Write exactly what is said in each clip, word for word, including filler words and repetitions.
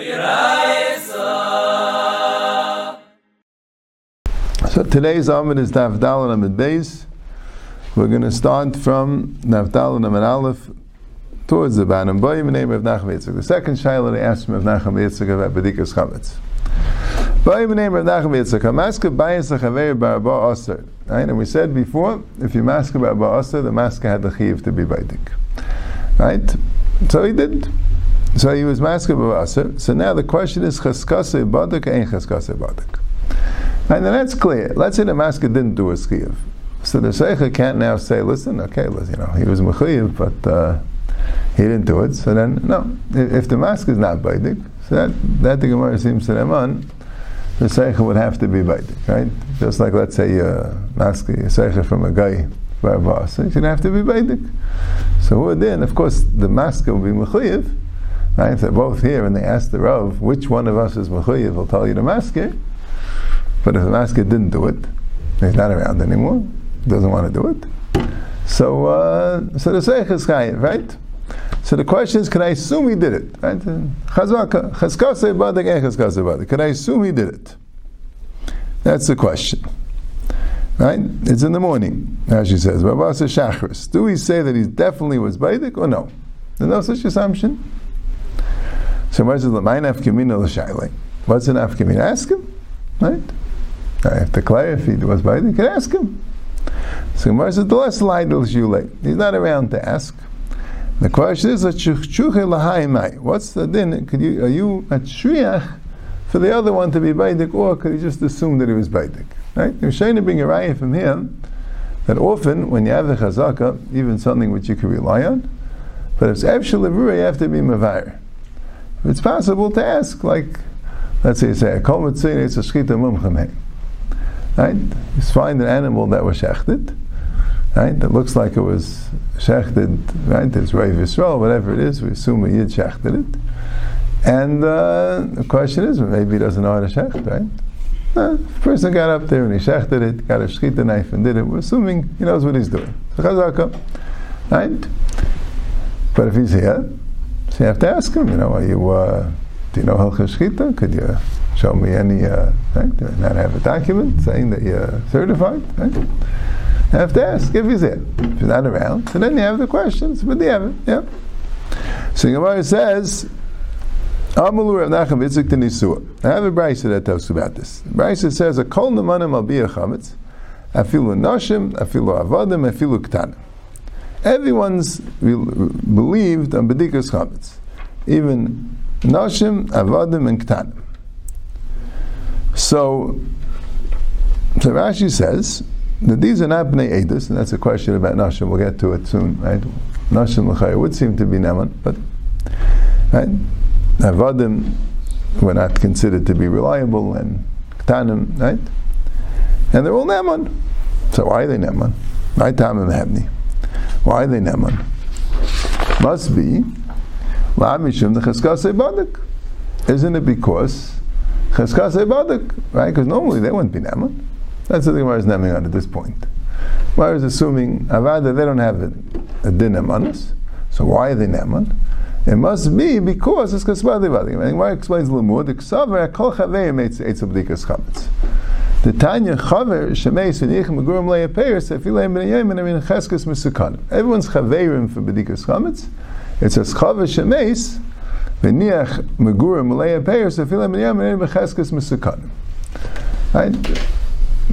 So today's amud is Nafdal and Amud Beis. We're going to start from Nafdal and Amud Aleph towards the bottom. By the name of Rav Nachman bar Yitzchak. The second shayla they asked Rav Nachman bar Yitzchak about Bedikas Chametz. By the name of Rav Nachman bar Yitzchak, Hamaska bayis hachaver barba aser. Right, and we said before, if you mask barba aser, the masker had the chiyuv to be baidik. Right, so he did. So he was masker barba aser. So now the question is chaskasei badik or ain't chaskasei badik. And then that's clear. Let's say the masker didn't do his chiyuv. So the sheicha can't now say, listen, okay, you know, he was mechayiv, but uh, he didn't do it. So then, no. If the masker is not baidik, so that, that the Gemara seems to them on, the sheicha would have to be baidik, right? Just like, let's say, uh, masker, a sheicha from a guy, by a boss, so he's going to have to be baidik. So then, of course, the masker will be mechayiv, right? If they're both here and they ask the Rav, which one of us is mechayiv, will tell you the masker. But if the masker didn't do it, he's not around anymore, doesn't want to do it. So uh, so the Seich is chayiv, right? So the question is, can I assume he did it? Right? Chazaka, Chazkasei Badik, eh Chazkasei Badik. Can I assume he did it? That's the question. Right? It's in the morning, as she says. Babasa Shachris. Do we say that he definitely was Badik or no? There's no such assumption. So what's an afkamin? Ask him, right? I have to clarify if he was Badik, can I ask him? So Gemara says, the less lidl is you late. He's not around to ask. The question is, what's the din? Could you, are you a shriach for the other one to be Badik, or could you just assume that he was Badik? Right? You're trying to bring a raya from him that often when you have the chazaka, even something which you can rely on, but if it's efshel l'vura, you have to be mevayer. It's possible to ask, like, let's say you say, right? You find an animal that was shechted, right? That looks like it was shechted, right? It's Reiv Yisrael, whatever it is, we assume a Yid shechted it. And uh, the question is, maybe he doesn't know how to shecht, right? No, the person got up there and he shechted it, got a shechita knife and did it. We're assuming he knows what he's doing. Chazaka, right? But if he's here, so you have to ask him, you know, are you, uh, do you know Hilchos Shechita? Could you show me any, uh, right? Do I not have a document saying that you're certified? Right? I have to ask if he's here. If he's not around, so then you have the questions, but they haven't, yeah. So Gemara says, Amulu Rav Nachman bar Yitzchak to Nisua. I have a brayso that talks about this. The brayso says, a kol nemanim al bi'er chametz, afilu noshim, afilu avadim, afilu ktanim. Everyone's believed on bedikas chametz. Even Noshim, Avadim, and Ktanim. So, so Rashi says that these are not Bnei Eidos, and that's a question about Noshim. We'll get to it soon, right? Noshim l'chayr would seem to be Naman, but right? Avadim were not considered to be reliable, and Ktanim, right? And they're all Naman. So why are they Naman? Right? Tamim Habni. Why are they Naman? Must be isn't it because Cheskasei Badik, right? Because normally they wouldn't be Naman. That's what the Gemara is naming on at this point. Gemara is assuming Avada, they don't have a, a din Namanus, so why are they Naman? It must be because it's Cheskasei Badik. The Gemara explains Lamud, the Tanya Chaver Shemei Sunichim Megurim Le'Apeiris Afilei Ben Yemen Amin Cheskes Mesukanim. Everyone's Chaverim for Bedikas Chametz. It says Chava Shemeis V'niach Megurim Le'Apeiris Afilei Ben Yemen Amin Cheskes Mesukanim. Right?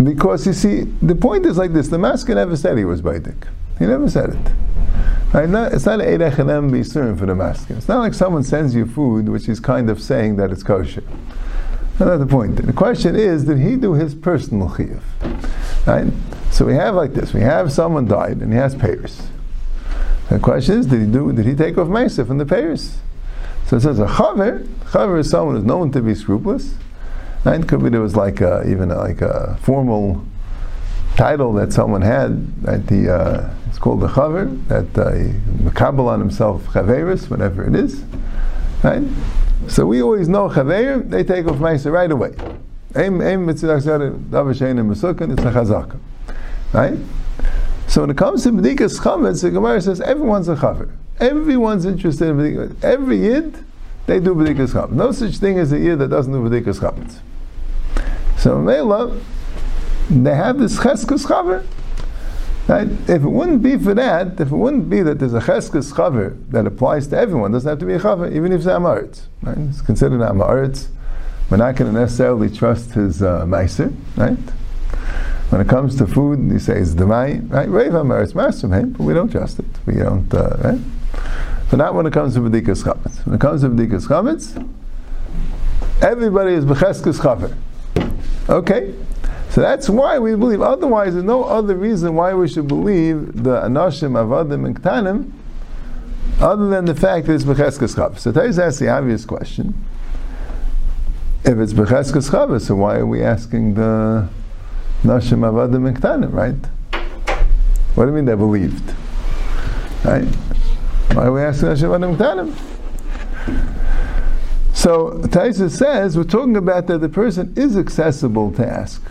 Because you see, the point is like this: the masker never said he was Baidik. He never said it. Right? Not, it's not an Eid Echanem B'Yisurim for the masker. It's not like someone sends you food, which is kind of saying that it's kosher. That's not the point. The question is, did he do his personal chiyuv? Right? So we have like this: we have someone died and he has payers. The question is, did he do? Did he take off ma'aser from the payers? So it says a chaver. Chaver is someone who's known to be scrupulous. Right? Could be there was like a, even a, like a formal title that someone had. Right? The uh, it's called the chaver that uh, he makabel on himself chaveris, whatever it is. Right? So we always know chaveir, they take off ma'aser right away. Aim, aim, it's a chazaka. Right? So when it comes to bedikas chametz, the Gemara says everyone's a chaver. Everyone's interested in bedikas. Every yid they do b'dikas chametz. No such thing as a year that doesn't do b'dikas chametz. So Mela, they have this cheskas chaver. Right? If it wouldn't be for that, if it wouldn't be that there's a cheskas chaver that applies to everyone, doesn't have to be a chaver, even if it's amaretz. Right? It's considered amaretz. We're not going to necessarily trust his uh, meiser, right? When it comes to food, he says demai, right? Reiv amaretz meiser from him, but we don't trust it. We don't, uh, right? But not when it comes to b'dikas chametz. When it comes to b'dikas chametz, everybody is b'cheskes chaver. Okay, so that's why we believe. Otherwise, there's no other reason why we should believe the anashim, avadim, and ktanim, other than the fact that it's b'cheskes chaver. So Taiz asks the obvious question: if it's b'cheskes chaver, so why are we asking the anashim, avadim, and ktanim? Right? What do you mean they believed? Right? Why are we asking Hashem Tanim? So Taisa says we're talking about that the person is accessible to ask.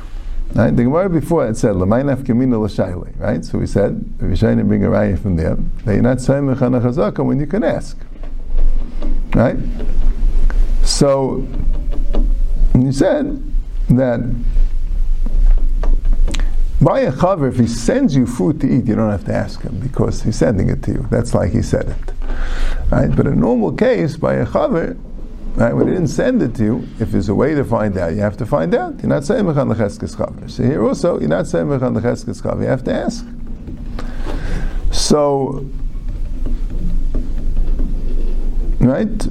Right? The Gemara before it said L'maynaf Kamina L'Shaili. Right? So we said if you're bring a raya from there, that you're not saying Mechana Chazaka when you can ask. Right? So you said that by a chaver, if he sends you food to eat, you don't have to ask him because he's sending it to you. That's like he said it, right? But in a normal case, by a chaver, right, when he didn't send it to you, if there's a way to find out, you have to find out. You're not saying mechan lecheskes chaver. So here also, you're not saying mechan lecheskes chaver. You have to ask. So, right?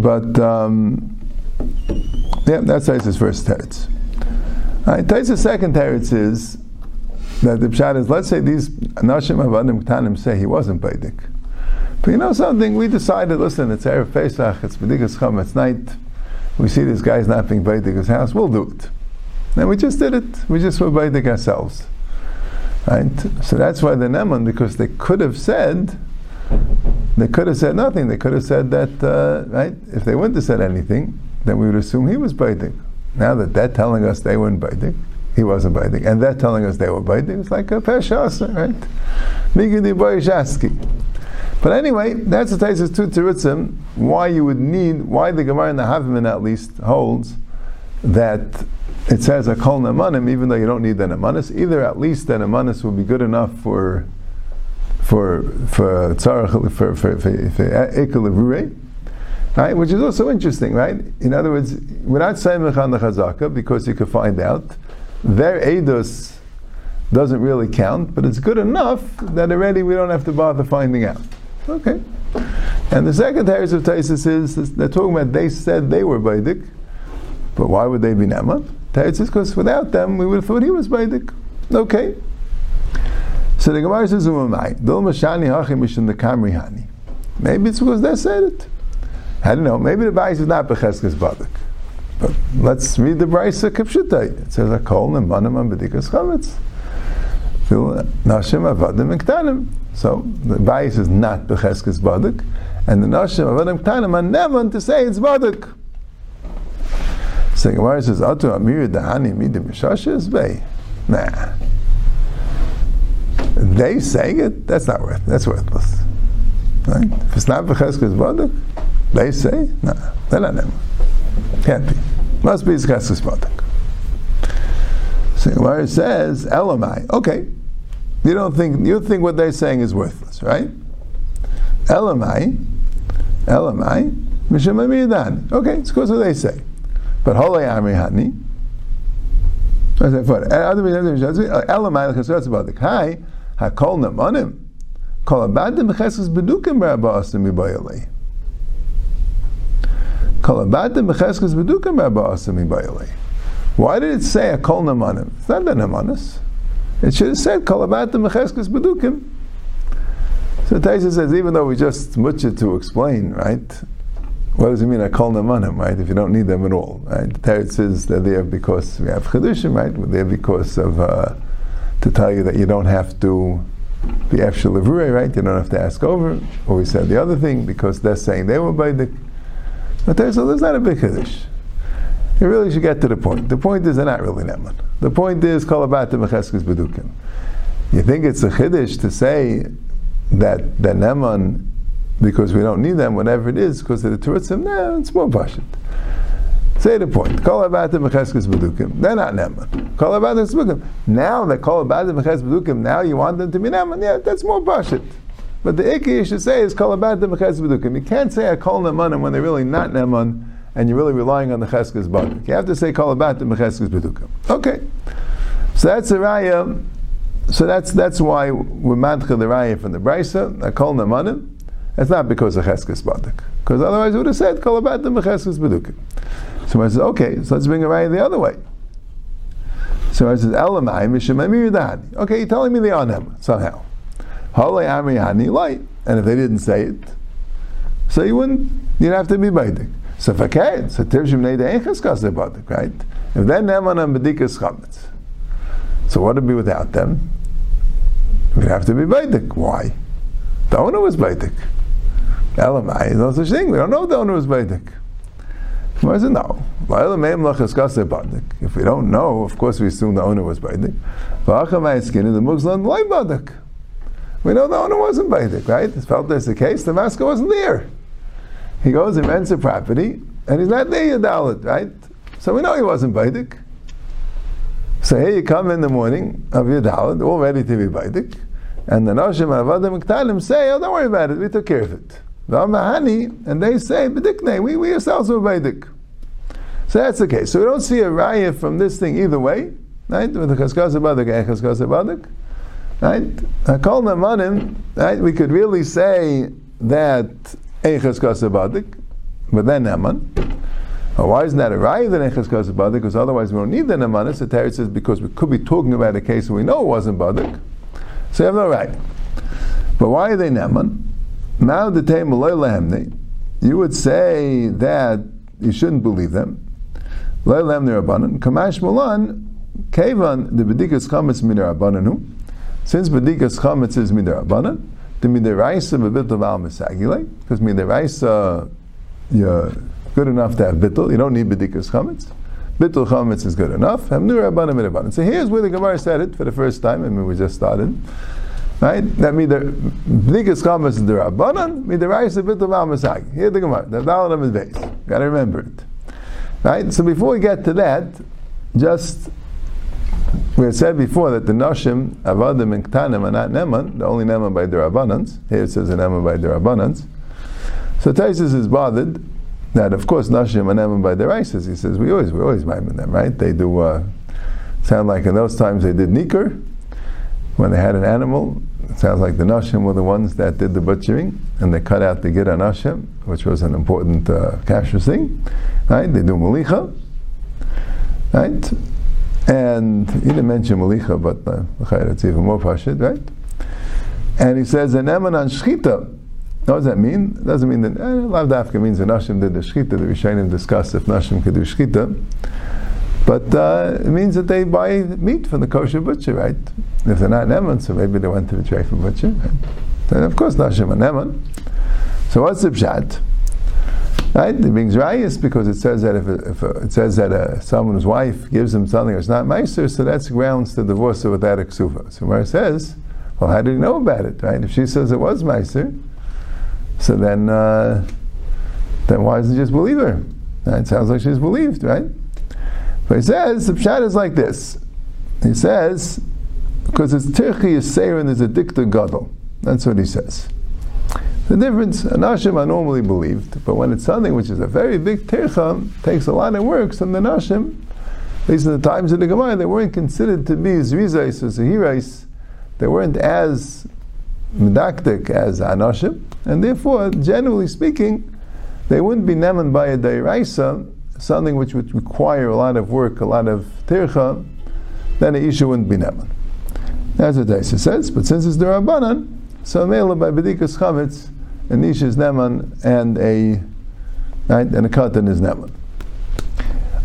But um, yeah, that's how his first teretz. Right, Taisa's second teretz is that the pshat is, let's say these Nashim Avadim K'tanim say he wasn't Baidik. But you know something, we decided, listen, it's Erev Pesach, it's B'dikas Chum, it's night, we see this guy's not being Baidik his house, we'll do it. And we just did it, we just were Baidik ourselves. Right? So that's why the Neman, because they could have said, they could have said nothing, they could have said that, uh, right, if they wouldn't have said anything, then we would assume he was Baidik. Now that they're telling us they weren't Baidik, he wasn't Baidik, and they're telling us they were Baidik, it's like a Peshasa, right? Migidi Boyashaski. But anyway, that's the Taisa's two terutzim, why you would need, why the Gemara in the Havimim at least holds that it says a kol nemanim, even though you don't need the nemanis, either at least the nemanis will be good enough for for for tzarach for for for right, which is also interesting, right? In other words, we're not saying mechan lechazaka because you can find out their edus doesn't really count, but it's good enough that already we don't have to bother finding out. Okay. And the second teretz of Taisus is, is they're talking about they said they were baidik, but why would they be neman? Teretz is because without them we would have thought he was baidik. Okay. So the Gemara says umamai dol mashani hachi mishum the kamri hani. Maybe it's because they said it. I don't know, maybe the Bais is not Becheskes Badak. But let's read the Bais of Kipshutai. It says, Akol Nemanim Am B'dikas Chametz. Nashim Avadim K'tanim. So the Bais is not Becheskes Badak, and the Nashim Avadim K'tanim are never to say it's Badak. So the Gemara says, Atu Amir Dahani Midim Mishashes Bey. Nah. They saying it, that's not worth, that's worthless. Right? If it's not Becheskes Badak, they say, no, nah, they're not them. Can't be. Must be Cheskes Badak. So where it says, Elamai, okay. You don't think, you think what they're saying is worthless, right? Elamai, Elamai, Mishum Amir. Okay, it's because of what they say. But Holei Amri Hani. I said, for other Elamai, Cheskes Badak. Hi, Hakol Namanim. Kol Abadim Cheskes Bedukim Barabba Asim Mibayalei. Why did it say a kol namanim? It's not the namanis. It should have said kolabatim mecheskes bedukim. So Taisa says, even though we just mutcha to explain, right? What does it mean a kol namanim, right? If you don't need them at all, right? The Taisa says they're there because we have chedushim, right? We're there because of uh, to tell you that you don't have to be efshel levurei, right? You don't have to ask over. Or we said the other thing because they're saying they were baidik. But there's, so there's not a big Kiddush. You really should get to the point. The point is they're not really Neman. The point is, Kol Abatim B'cheskes B'dukim. You think it's a Kiddush to say that the Neman because we don't need them, whatever it is, because of the terutzim, no, it's more pashut. Say the point. Kol ha'batim v'cheskes b'dukim. They're not neman. Kol ha'batim v'cheskes b'dukim. Now that kol ha'batim v'cheskes b'dukim, now you want them to be neman. Yeah, that's more pashut. But the ikki you should say is kol ha'batim v'cheskes b'dukim. You can't say a kol neman when they're really not neman, and you're really relying on the cheskes b'dukim. You have to say kol ha'batim v'cheskes b'dukim. Okay. So that's the raya. So that's that's why we're madcha the raya from the braysa. A kol nemanim. That's not because of cheskes b'dukim. Because otherwise we would have said kol ha'batim v'cheskes b'dukim. So I says, okay, so let's bring it right the other way. So I says, Elamai Mishamamir. Okay, you're telling me they are them somehow. Hale Amrihani light. And if they didn't say it, so you wouldn't you'd have to be Baidik. So Fakad, so Tirshim Neda Echaskasir Badik, right? If they're Nemanam Badikas Khamitz. So what would be without them? We'd have to be Baidik. Why? The owner was Baidik. Elamai is no such thing. We don't know if the owner was Baidik. I said, no. If we don't know, of course we assume the owner was Baidik. We know the owner wasn't Baidik, right? It's felt that's the case, the masker wasn't there. He goes and rents a property, and he's not there, Yadalit, right? So we know he wasn't Baidik. So here you come in the morning of Yadalit, all ready to be Baidik, and the Noshim Avadim Ktalim say, oh, don't worry about it, we took care of it. And they say, we, we ourselves were Vedic. So that's the case. So we don't see a raya from this thing either way, right? With the Chaskasa Badik and Chaskasa Badik, right? Kol Namanim, right? We could really say that a Chaskasa Badik, but then Naman. Well, why isn't that a raya that a Chaskasa Badik? Because otherwise we don't need the Namanim. So Terry says, because we could be talking about a case where we know it wasn't Badik. So you have no right. But why are they Naman? You would say that you shouldn't believe them. Kamash Mulan, Kevan, the Bedikas Chametz Midar Abananu. Since Bedikas Chametz is Midar Abanan, the Midaraisa of a Bitl Val Misagile, because Midaraisa, you're good enough to have Bitl, you don't need Bedikas Chametz. Bitl Chametz is good enough. So here's where the Gemara said it for the first time, I mean, we just started. Right? That means the B'dikas Chametz is the Rabbanan, means the Rice of Bittul Al-Masagi. Here the Gemara, the Dalan of his base. Got to remember it. Right? So before we get to that, just, we had said before that the Noshim, Avadim, and Ktanim are not Neman, the only Neman by the Rabbanans. Here it says a Neman by the Rabbanans. So Taisus is bothered that, of course, Noshim are Neman by the Rices. He says, we always, we always mime them, right? They do, uh, sound like in those times they did Nikr, when they had an animal. It sounds like the Noshim were the ones that did the butchering, and they cut out the Gira Noshim, which was an important uh, kasher thing. Right? They do Malicha. Right? And he didn't mention Malicha, but uh, it's even more pashut, right? And he says, an eman on Shchita. What does that mean? It doesn't mean that, eh, Lav Dafka means the Noshim did the Shchita. The Rishonim discussed if Noshim could do Shchita. But uh, it means that they buy meat from the kosher butcher, right? If they're not Neman, so maybe they went to the trade from butcher. Right? Then of course Nashim are Neman. So what's the pshat? Right? It brings rayas because it says that if, if uh, it says that uh, someone's wife gives him something that's not meiser, so that's grounds to divorce her without a ksufa. So where it says, well, how do you know about it, right? If she says it was meiser, so then uh, then why doesn't he just believe her? Right? It sounds like she's believed, right? But he says, the pshat is like this. He says, because it's Tirchi Yaseir and there's a Dikta Gadol. That's what he says. The difference, Anashim are normally believed, but when it's something which is a very big Tircha, takes a lot of work, some of the Anashim, at least in the times of the Gemara, they weren't considered to be Zrizais or Zahirais. They weren't as medaktik as Anashim, and therefore, generally speaking, they wouldn't be neman by a Dairaisa, something which would require a lot of work, a lot of tircha, then the issue wouldn't be neman. That's what Taisa says, but since it's the Rabbanan, so Mela by Bedikas Chametz, a nish is neman, and a right, and a katan is neman.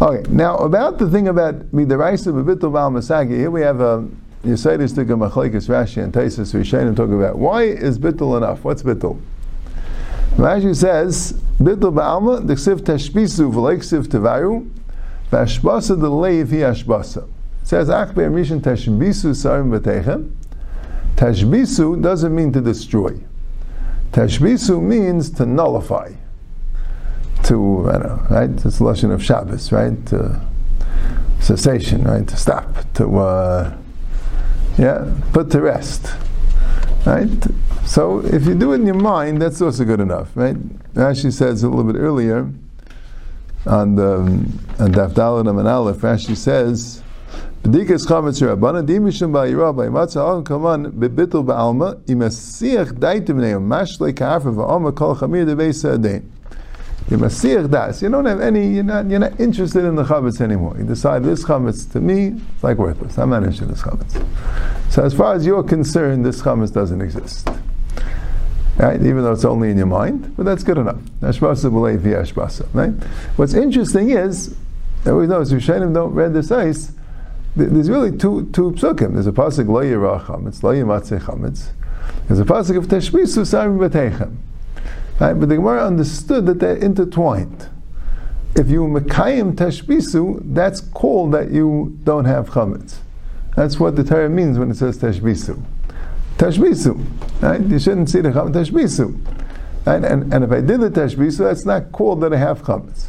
Okay, now about the thing about Midaraisa B'Bittul B'al Masagi, here we have a Yesaitis Tikka Machlekes Rashi and Taisa Rishonim talking about why is Bittul enough? What's Bittul? Rashi says, Bittul ba'alma, d'ksiv tashbisu v'leiksiv tevaru, v'ashbasa d'leiv hi ashbasa. It says, Ach be'emishin tashbisu sarim v'teichem. Tashbisu doesn't mean to destroy. Tashbisu means to nullify. To, I don't know, right? It's the lesson of Shabbos, right? To cessation, right? To stop. To, uh, yeah, put to rest. Right? So if you do it in your mind, that's also good enough, right? Rashi says a little bit earlier on the on Daf Daled Amud Aleph, Rashi says, "B'dikas chametz rabbanan dimishum ba'yirah ba'ymatzah alkaman bebitul ba'alma imasiach daitim neim mashle ka'afra va'alma kol chamir debeis adein imasiach das." You don't have any. You're not. You're not interested in the chametz anymore. You decide this chametz to me, it's like worthless. I'm not interested in this chametz. So as far as you're concerned, this chametz doesn't exist. Right? Even though it's only in your mind, but that's good enough. Hashbasa b'leiv hashbasa. Right? What's interesting is, I always notice Rishonim don't read this ice. There's really two two psukim. There's a pasuk lo yirah chametz, lo yimatzeh chametz. There's a pasuk of tashbisu sarim b'teichem. Right? But the Gemara understood that they're intertwined. If you mekayim tashbisu, that's called that you don't have chametz. That's what the Torah means when it says tashbisu. Tashbisu, right? You shouldn't see the chametz. Tashbisu, right? And, and if I did the tashbisu, that's not called that I have chametz.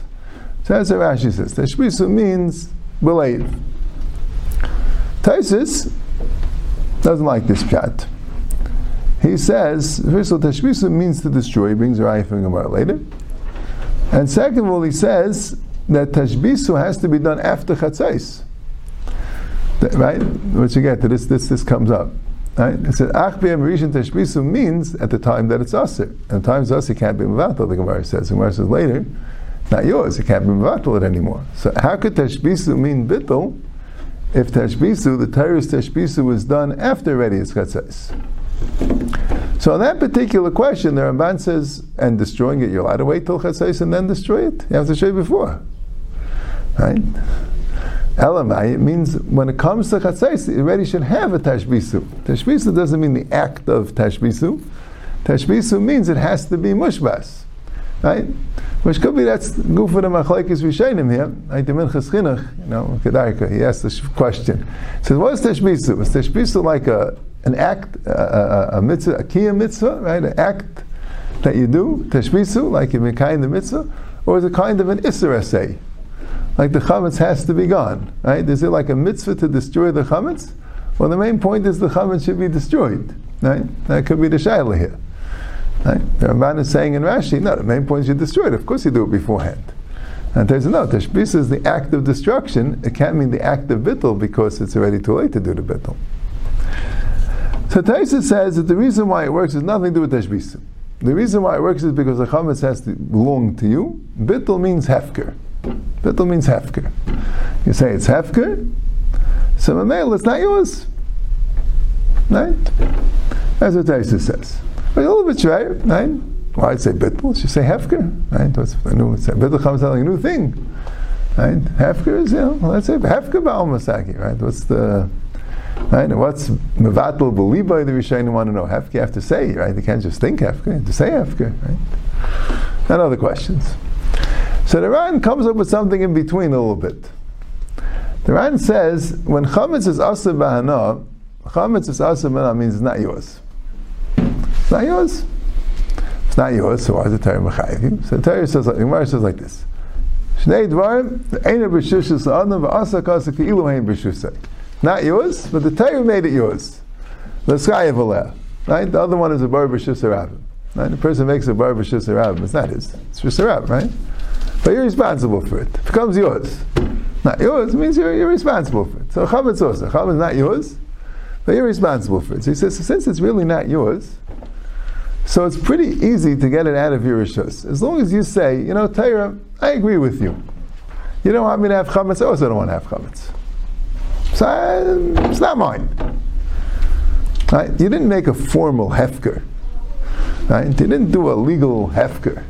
So that's what Rashi says. Tashbisu means b'leiv. Taisus doesn't like this chat. He says, first of all, tashbisu means to destroy. He brings Raya from Gemara later. And second of all, he says that tashbisu has to be done after chatzais. Right? Which you get to this, this, this comes up. Right? It said, Ach b'em rishon tashbisu means at the time that it's asir. And at times asir can't be mevatel, the Gemara says. The Gemara says later, not yours, it can't be mevatel it anymore. So how could tashbisu mean bittul if tashbisu, the Torah's tashbisu was done after ready is chatzais? So on that particular question, the Ramban says, and destroying it, you're allowed to wait till chatzais and then destroy it. You have to show it before. Right? Elamai, it means when it comes to chatzais, it already should have a tashbisu. Tashbisu doesn't mean the act of tashbisu. Tashbisu means it has to be mushbas. Right? Which could be that's goof of the machlekes rishonim here. Right? The Minchas Chinuch, you know, Kedarka, he asked this question. He says, what is tashbisu? Is tashbisu like a an act, a, a, a mitzvah, a kiyum mitzvah, right? An act that you do, tashbisu, like you mekayim the mitzvah, or is it kind of an isser essay? Like the chametz has to be gone, right? Is it like a mitzvah to destroy the chametz? Well, the main point is the chametz should be destroyed, right? That could be the shayla here. Right? The Ramban is saying in Rashi, no, the main point is you destroy it. Of course you do it beforehand. And there's no, tashbis is the act of destruction. It can't mean the act of bittul because it's already too late to do the bittul. So Taisa says that the reason why it works has nothing to do with tashbisu. The reason why it works is because the chametz has to belong to you. Bittul means hefker. Bittul means hefker. You say it's hefker, so mamel, it's not yours. Right? That's what Taisa says. But a little bit shy, right? Why I'd say bittul? Should say hefker, right? What's the new? Bittul chametz is like a new thing, right? Hefker is, you know, let's say hefker ba'almasaki, right? What's the Right? What's mevatel beliba? The Rishonim want to know. Hefker, you have to say, right? You can't just think hefker. You have to say hefker, right? And other questions. So the Ran comes up with something in between a little bit. The Ran says when chametz is aser b'hana, chametz is aser b'hana means it's not yours. It's not yours. It's not yours. So why is the Torah mechayev you? So the Torah says, like, the Gemara says like this: Shnei dvarim eina b'shusha l'adam v'asa kasa k'ilu hein b'shusay. Not yours, but the Torah made it yours. L'schayev, right? The other one is a bar b'shusarabim. Right? The person makes a bar b'shusarabim. It's not his. It's b'shusarabim, right? But you're responsible for it. It becomes yours. Not yours means you're, you're responsible for it. So chametz also. Chametz is not yours, but you're responsible for it. So he says, so since it's really not yours, so it's pretty easy to get it out of your rishus. As long as you say, you know, Torah, I agree with you. You don't want me to have chametz, I also don't want to have chametz. So I, it's not mine. Right? You didn't make a formal hefker. Right? You didn't do a legal hefker.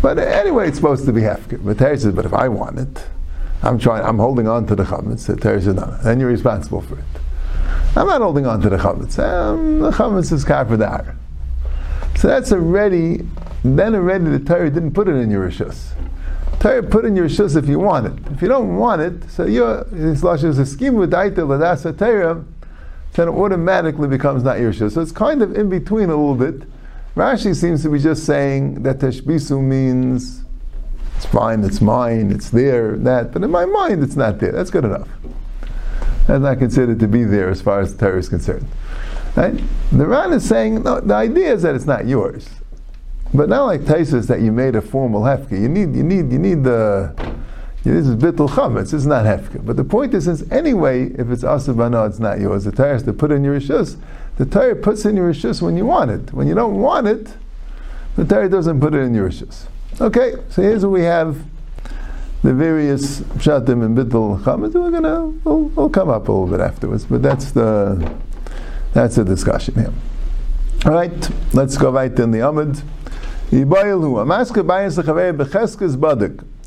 But anyway, it's supposed to be hefker. But Terry says, but if I want it, I'm trying. I'm holding on to the chametz. So Terry says, no, then you're responsible for it. I'm not holding on to the chametz. Um, the chametz is karpedar. So that's already, then already the Torah didn't put it in your rishus. Torah put in your rishus if you want it. If you don't want it, so you're, this lashon is a scheme with daita l'dasa Torah, then it automatically becomes not your rishus. So it's kind of in between a little bit, Rashi seems to be just saying that Tashbisu means it's fine, it's mine, it's there, that, but in my mind it's not there. That's good enough. That's not considered to be there as far as the Torah is concerned. Right? The Ran is saying, no, the idea is that it's not yours. But not like Taisus that you made a formal hefka. You need, you need, you need the, this is bittul chametz, it's not hefka. But the point is, since anyway, if it's asubana, it's not yours. The Torah has to put in your rishus. The Torah puts in your rishus when you want it. When you don't want it, the Torah doesn't put it in your rishus. Okay, so here's what we have. The various pshatim and bittul chametz, we're gonna, we'll, we'll come up a little bit afterwards. But that's the, that's the discussion here. All right, let's go right in the amud.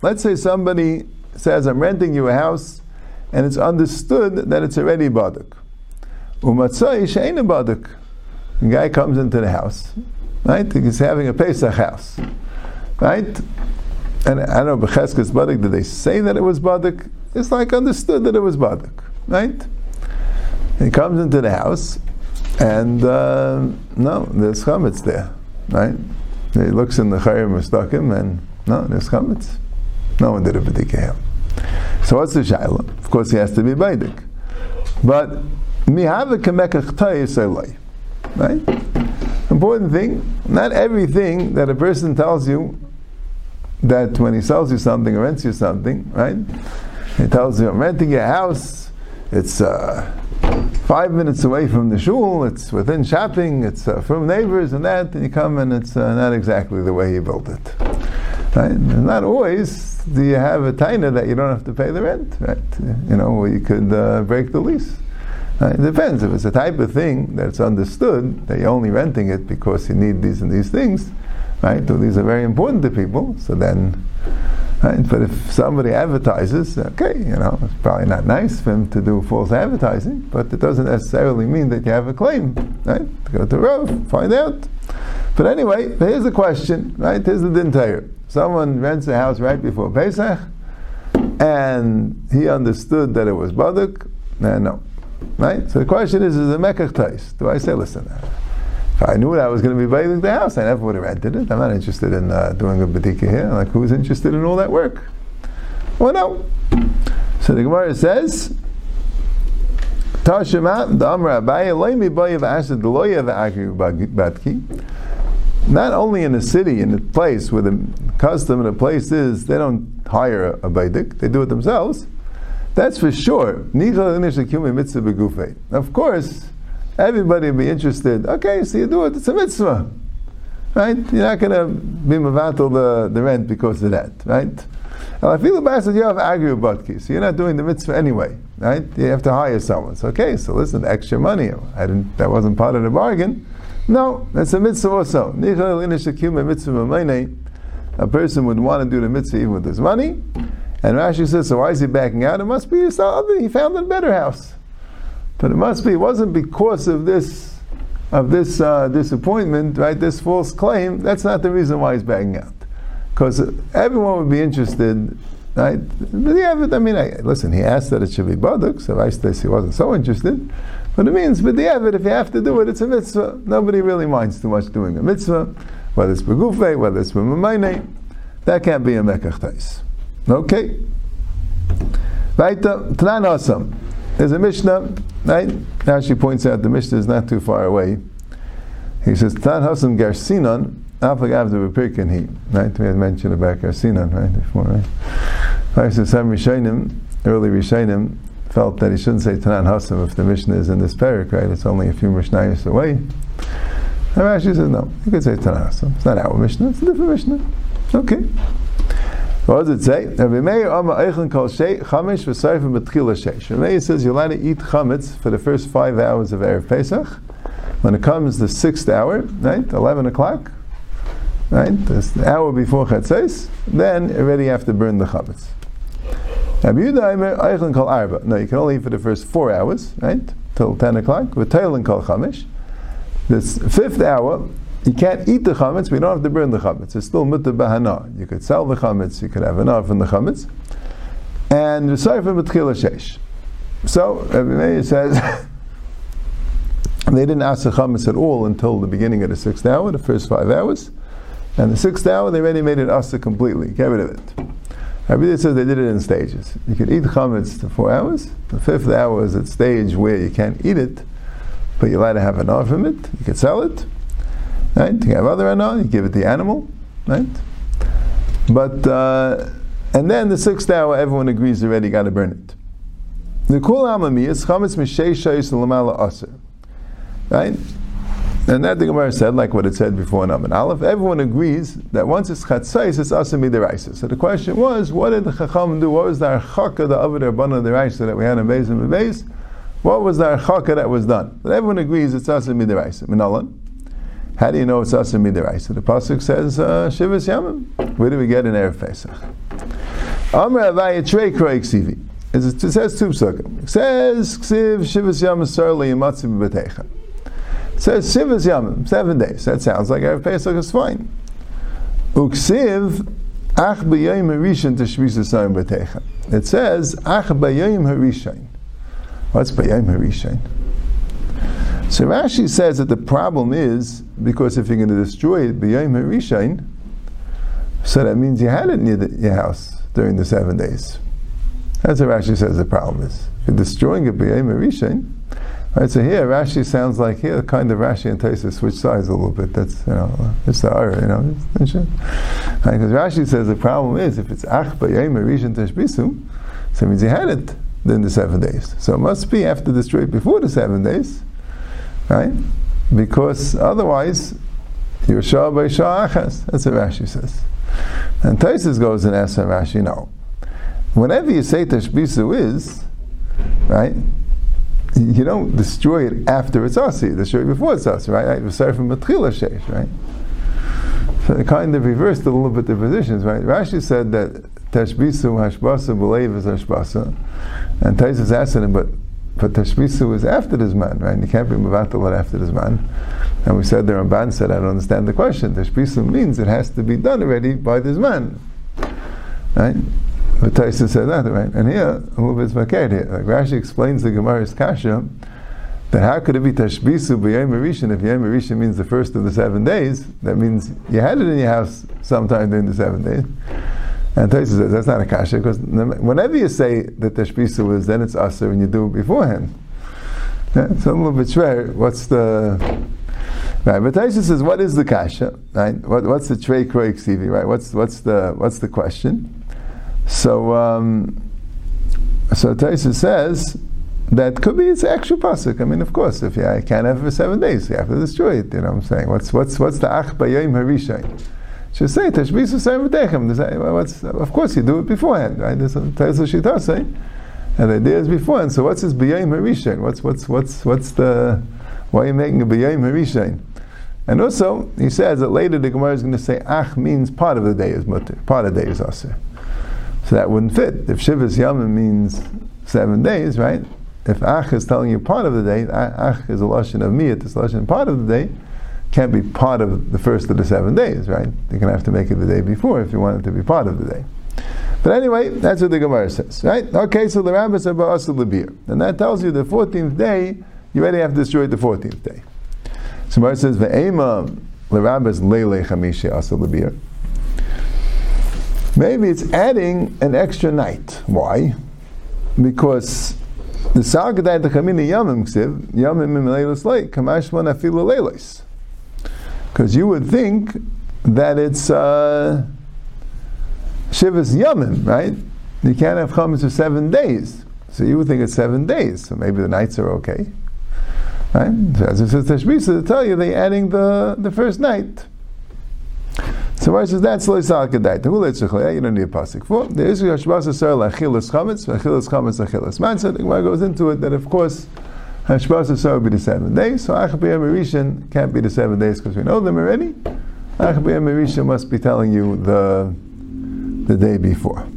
Let's say somebody says, I'm renting you a house, and it's understood that it's already baduk. The guy comes into the house, right? He's having a Pesach house, right? And I don't know, b'cheskes baduk, did they say that it was baduk? It's like understood that it was baduk, right? He comes into the house, and uh, no, there's chametz there, right? He looks in the Chayim Mustakim and no, there's chametz. No one did a b'dikah. So what's the shayla? Of course, he has to be baidik. But mihava k'mekach tayisolay. Right? Important thing. Not everything that a person tells you that when he sells you something or rents you something, right? He tells you, I'm renting your house. It's uh, five minutes away from the shul, it's within shopping, it's uh, from neighbors and that, and you come and it's uh, not exactly the way you built it. Right? And not always do you have a taina that you don't have to pay the rent, right? You know, or you could uh, break the lease. Right? It depends. If it's a type of thing that's understood, that you're only renting it because you need these and these things, right? So these are very important to people, so then... Right? But if somebody advertises, okay, you know, it's probably not nice for him to do false advertising, but it doesn't necessarily mean that you have a claim, right? Go to Rav, find out. But anyway, here's the question, right? Here's the din Torah. Someone rents a house right before Pesach, and he understood that it was baduk, and no. Right? So the question is, is it mekach tais? Do I say, listen, if I knew that I was going to be buying the house, I never would have rented it. I'm not interested in uh, doing a b'dikah here. Like, who's interested in all that work? Well, no. So the Gemara says, not only in a city, in a place where the custom of the place is, they don't hire a, a baidik, they do it themselves. That's for sure. Of course, everybody will be interested. Okay, so you do it. It's a mitzvah, right? You're not going to be mevatel the, the rent because of that, right? I feel the said you have agri badki, so you're not doing the mitzvah anyway, right? You have to hire someone. So okay, so listen, extra money. I didn't. That wasn't part of the bargain. No, that's a mitzvah also. A person would want to do the mitzvah even with his money. And Rashi says, so why is he backing out? It must be other. He found a better house. But it must be, it wasn't because of this of this uh, disappointment, right, this false claim. That's not the reason why he's backing out. Because everyone would be interested, right? But yeah, but I mean, I, listen, he asked that it should be baduk, so I guess he wasn't so interested. But it means, but yeah, but if you have to do it, it's a mitzvah. Nobody really minds too much doing a mitzvah, whether it's b'gufei, whether it's b'mamayne. That can't be a mekach tais. Okay. Right, Tanan Asam. There's a Mishnah, right? Now she points out the Mishnah is not too far away. He says, Tan Hassan Garcinon, Afagav the Bepirkinhi, right? We had mentioned about Garcinon, right, before, right? So some Rishainim, early Rishainim, felt that he shouldn't say Tanan Hassan if the Mishnah is in this parak, right? It's only a few Mishnayos away. And Rashi says, no, you could say Tanan Hassan. It's not our Mishnah, it's a different Mishnah. Okay. What does it say? Rabbi Meir says you're allowed to eat chametz for the first five hours of Erev Pesach. When it comes the sixth hour, right, eleven o'clock, right, this hour before Chatzos, then already you have to burn the chametz. No, you can only eat for the first four hours, right, till ten o'clock. This fifth hour, you can't eat the chametz, but you don't have to burn the chametz. It's still mutter b'hana. You could sell the chametz, you could have an off in the chametz. And v'sayfim b'tchila sheish. So, Rabbi Meir says, They didn't ask the chametz at all until the beginning of the sixth hour, the first five hours. And the sixth hour, they already made it asa completely, get rid of it. Rabbi Meir says they did it in stages. You could eat chametz for four hours. The fifth hour is at stage where you can't eat it, but you're allowed to have an R from it. You could sell it, right? You have other anar, you give it the animal, right? But uh, and then the sixth hour, everyone agrees already got to burn it. The kol amami is chametz misheishayis l'mala aser, right? And that the Gemara said, like what it said before in Amud Aleph, everyone agrees that once it's chatzais, it's aser midiraisa. So the question was, what did the Chacham do? What was the archaka, the avodah rabbana deraisa that we had in Beis and Beis? What was the archaka that was done? But everyone agrees it's aser midiraisa. Minalan. How do you know it's aser midiraisa? The pasuk says uh, shivas yamim. Where do we get an erev Pesach? Amar Avaya Trei Kroi Ksivi. It says two psukim. It says ksiv shivas yamim sar liyimatzi b'batecha. It says Shivas Yamim, seven days. That sounds like Erev Pesach is fine. Uksiv Ach B'Yayim Harishayin Tashvisu Sarim B'Techa. It says Ach B'Yayim Harishayin. What's B'Yayim Harishayin? So Rashi says that the problem is because if you're going to destroy it B'Yayim Harishayin, so that means you had it near the, your house during the seven days. That's what Rashi says the problem is. If you're destroying it B'Yayim Harishayin. Right, so here Rashi sounds like here kind of Rashi and Tosfos switch sides a little bit. That's you know it's the error, you know. Because right, Rashi says the problem is if it's Ach B'Yayim Harishayin Tashbisu, so it means he had it during the seven days. So it must be after the destroyed before the seven days, right? Because otherwise you're Shah by Shah Achas. That's what Rashi says. And Tosfos goes and asks Rashi, no. Whenever you say Tashbisu is, right? You don't destroy it after it's asi. You destroy it before it's asi, right? Right? Sorry for matchila sheish, right? So they kind of reversed a little bit the positions, right? Rashi said that tashbisu hashbasa b'leiv is hashbasa, and Tosfos asked him, but but tashbisu is after this man, right? You can't be mevatel after this man. And we said the Ramban said, I don't understand the question. Tashbisu means it has to be done already by this man, right? But Tosfos said that, right? And here, a little bit's vacated here. Like Rashi explains the Gemara's kasha, that how could it be tashbisu b'yayim harishayin if yayim harishayin means the first of the seven days? That means you had it in your house sometime during the seven days. And Tosfos says, that's not a kasha, because whenever you say that tashbisu is, then it's aser, and you do it beforehand. Yeah? So a little bit shver, what's the... Right, but Tosfos says, what is the kasha? Right? What, what's the trei kroi ksivi, right? What's, what's, the, what's the question? So, um, so Tosfos says that could be it's actual pasuk. I mean, of course, if you, I can't have it for seven days, you have to destroy it. You know what I'm saying? What's what's what's the Ach B'Yayim Harishayin? Just say Tashbisu Sarim B'Techem. What's of course you do it beforehand, right? That's what Tosfos Shita say, and the idea is beforehand. So what's this B'Yayim Harishayin? What's what's what's what's the why are you making a B'Yayim Harishayin? And also he says that later the Gemara is going to say Ach means part of the day is mutter, part of the day is aser. So that wouldn't fit. If Shivas Yamim means seven days, right? If Ach is telling you part of the day, Ach is a lashon of miyat, it's a lashon part of the day, can't be part of the first of the seven days, right? You're going to have to make it the day before if you want it to be part of the day. But anyway, that's what the Gemara says, right? Okay, so the Rambam said ba'asur lebir. And that tells you the fourteenth day, you already have to destroy the fourteenth day. So the Gemara says, Ve'ema l'Rambas leilei chamishi asur lebir. Maybe it's adding an extra night. Why? Because the Sagdai Tachamini Yamim Ksiv, Yamim Leilis Lake, Kamashman Afila Leilis. Because you would think that it's uh, Shivas Yamim, right? You can't have Chametz for seven days. So you would think it's seven days. So maybe the nights are okay. Right? So as it says Tashbisa, they tell you they're adding the, the first night. So why says that's loisal kedai? Who lets you chlei? You don't need a pasuk for. There is hashbasa sar lachilas chametz, lachilas chametz lachilas matzah. The Gemara goes into it that of course hashbasa sar will be the seven days. So Ach B'Yayim Harishayin can't be the seven days because we know them already. Ach B'Yayim Harishayin must be telling you the the day before.